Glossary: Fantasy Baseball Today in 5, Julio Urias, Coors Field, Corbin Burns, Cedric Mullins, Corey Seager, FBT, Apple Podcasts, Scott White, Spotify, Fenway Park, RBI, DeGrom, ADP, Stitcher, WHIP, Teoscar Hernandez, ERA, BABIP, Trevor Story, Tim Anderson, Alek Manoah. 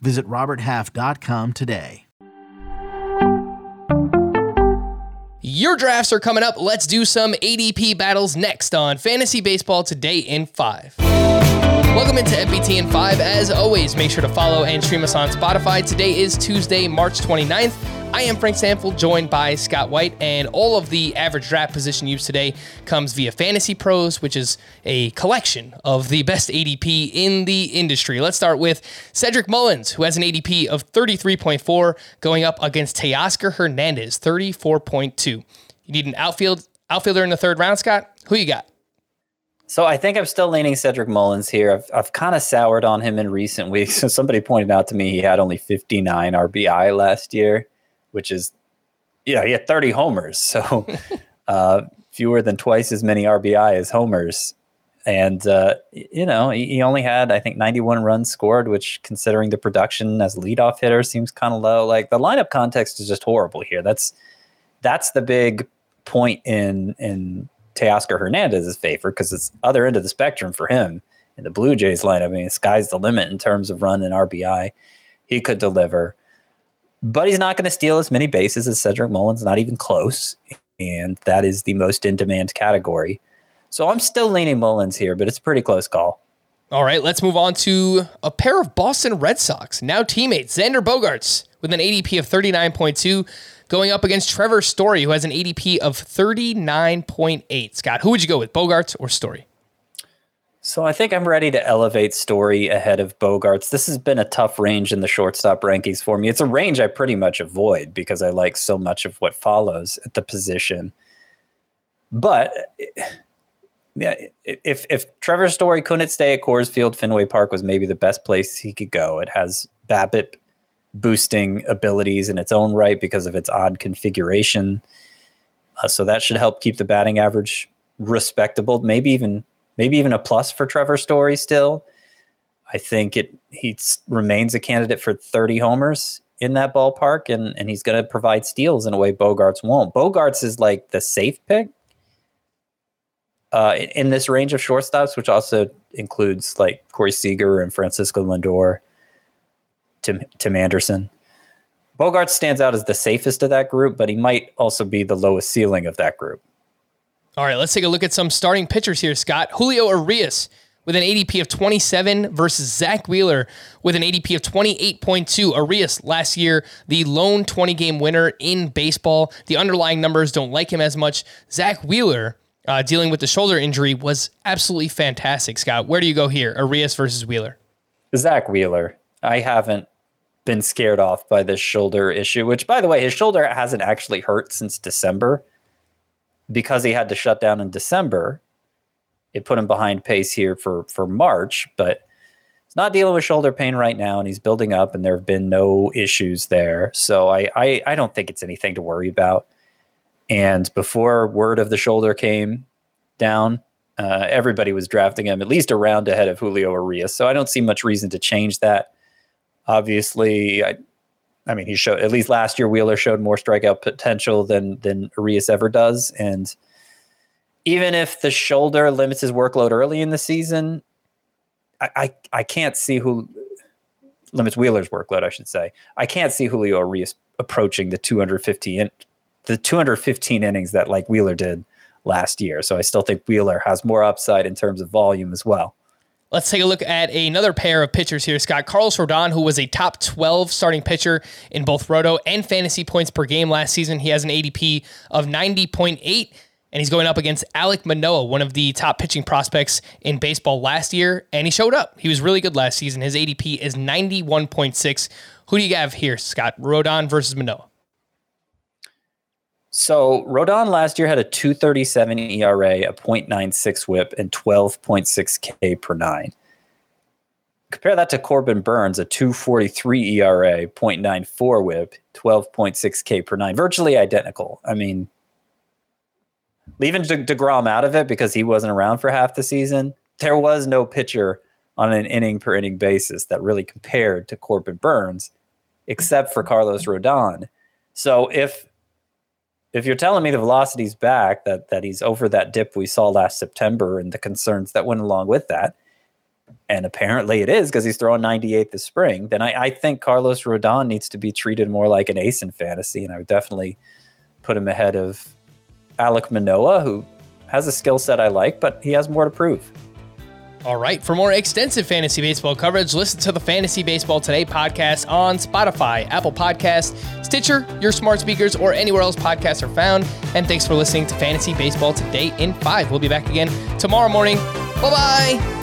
Visit roberthalf.com today. Your drafts are coming up. Let's do some ADP battles next on Fantasy Baseball Today in 5. Welcome into FBT in 5. As always, make sure to follow and stream us on Spotify. Today is Tuesday, March 29th. I am Frank Sample, joined by Scott White, and all of the average draft position used today comes via Fantasy Pros, which is a collection of the best ADP in the industry. Let's start with Cedric Mullins, who has an ADP of 33.4, going up against Teoscar Hernandez, 34.2. You need an outfielder in the third round, Scott? Who you got? So I think I'm still leaning Cedric Mullins here. I've kind of soured on him in recent weeks. Somebody pointed out to me he had only 59 RBI last year, which is, he had 30 homers. So fewer than twice as many RBI as homers. And, he only had, I think, 91 runs scored, which considering the production as leadoff hitter seems kind of low. Like the lineup context is just horrible here. That's the big point in Teoscar Hernandez's favor, because it's other end of the spectrum for him in the Blue Jays lineup. I mean, the sky's the limit in terms of run and RBI. He could deliver. But he's not going to steal as many bases as Cedric Mullins, not even close. And that is the most in-demand category. So I'm still leaning Mullins here, but it's a pretty close call. All right, let's move on to a pair of Boston Red Sox, now teammates, Xander Bogaerts, with an ADP of 39.2, going up against Trevor Story, who has an ADP of 39.8. Scott, who would you go with, Bogaerts or Story? So I think I'm ready to elevate Story ahead of Bogaerts. This has been a tough range in the shortstop rankings for me. It's a range I pretty much avoid because I like so much of what follows at the position. But yeah, if Trevor Story couldn't stay at Coors Field, Fenway Park was maybe the best place he could go. It has BABIP boosting abilities in its own right because of its odd configuration. So that should help keep the batting average respectable, maybe even a plus for Trevor Story still. I think he remains a candidate for 30 homers in that ballpark, and he's going to provide steals in a way Bogaerts won't. Bogaerts is like the safe pick in this range of shortstops, which also includes like Corey Seager and Francisco Lindor, Tim Anderson. Bogaerts stands out as the safest of that group, but he might also be the lowest ceiling of that group. All right, let's take a look at some starting pitchers here, Scott. Julio Urias with an ADP of 27 versus Zack Wheeler with an ADP of 28.2. Urias last year, the lone 20-game winner in baseball. The underlying numbers don't like him as much. Zack Wheeler, dealing with the shoulder injury, was absolutely fantastic, Scott. Where do you go here, Urias versus Wheeler? Zack Wheeler. I haven't been scared off by this shoulder issue, which, by the way, his shoulder hasn't actually hurt since December. Because he had to shut down in December, it put him behind pace here for March, but he's not dealing with shoulder pain right now, and he's building up, and there have been no issues there. So I don't think it's anything to worry about. And before word of the shoulder came down, everybody was drafting him at least a round ahead of Julio Urias, so I don't see much reason to change that. Obviously, I mean, he showed, at least last year, Wheeler showed more strikeout potential than Urias ever does. And even if the shoulder limits his workload early in the season, I can't see who limits Wheeler's workload, I should say. I can't see Julio Urias approaching the 215 innings that like Wheeler did last year. So I still think Wheeler has more upside in terms of volume as well. Let's take a look at another pair of pitchers here, Scott. Carlos Rodon, who was a top 12 starting pitcher in both Roto and fantasy points per game last season. He has an ADP of 90.8, and he's going up against Alek Manoah, one of the top pitching prospects in baseball last year, and he showed up. He was really good last season. His ADP is 91.6. Who do you have here, Scott? Rodon versus Manoah. So Rodon last year had a 2.37 ERA, a .96 whip, and 12.6 K per nine. Compare that to Corbin Burns, a 2.43 ERA, 0.94 whip, 12.6 K per nine, virtually identical. I mean, leaving DeGrom out of it because he wasn't around for half the season, there was no pitcher on an inning per inning basis that really compared to Corbin Burns, except for Carlos Rodon. So if you're telling me the velocity's back, that he's over that dip we saw last September and the concerns that went along with that, and apparently it is because he's throwing 98 this spring, then I think Carlos Rodon needs to be treated more like an ace in fantasy, and I would definitely put him ahead of Alek Manoah, who has a skill set I like, but he has more to prove. All right. For more extensive fantasy baseball coverage, listen to the Fantasy Baseball Today podcast on Spotify, Apple Podcasts, Stitcher, your smart speakers, or anywhere else podcasts are found. And thanks for listening to Fantasy Baseball Today in 5. We'll be back again tomorrow morning. Bye-bye.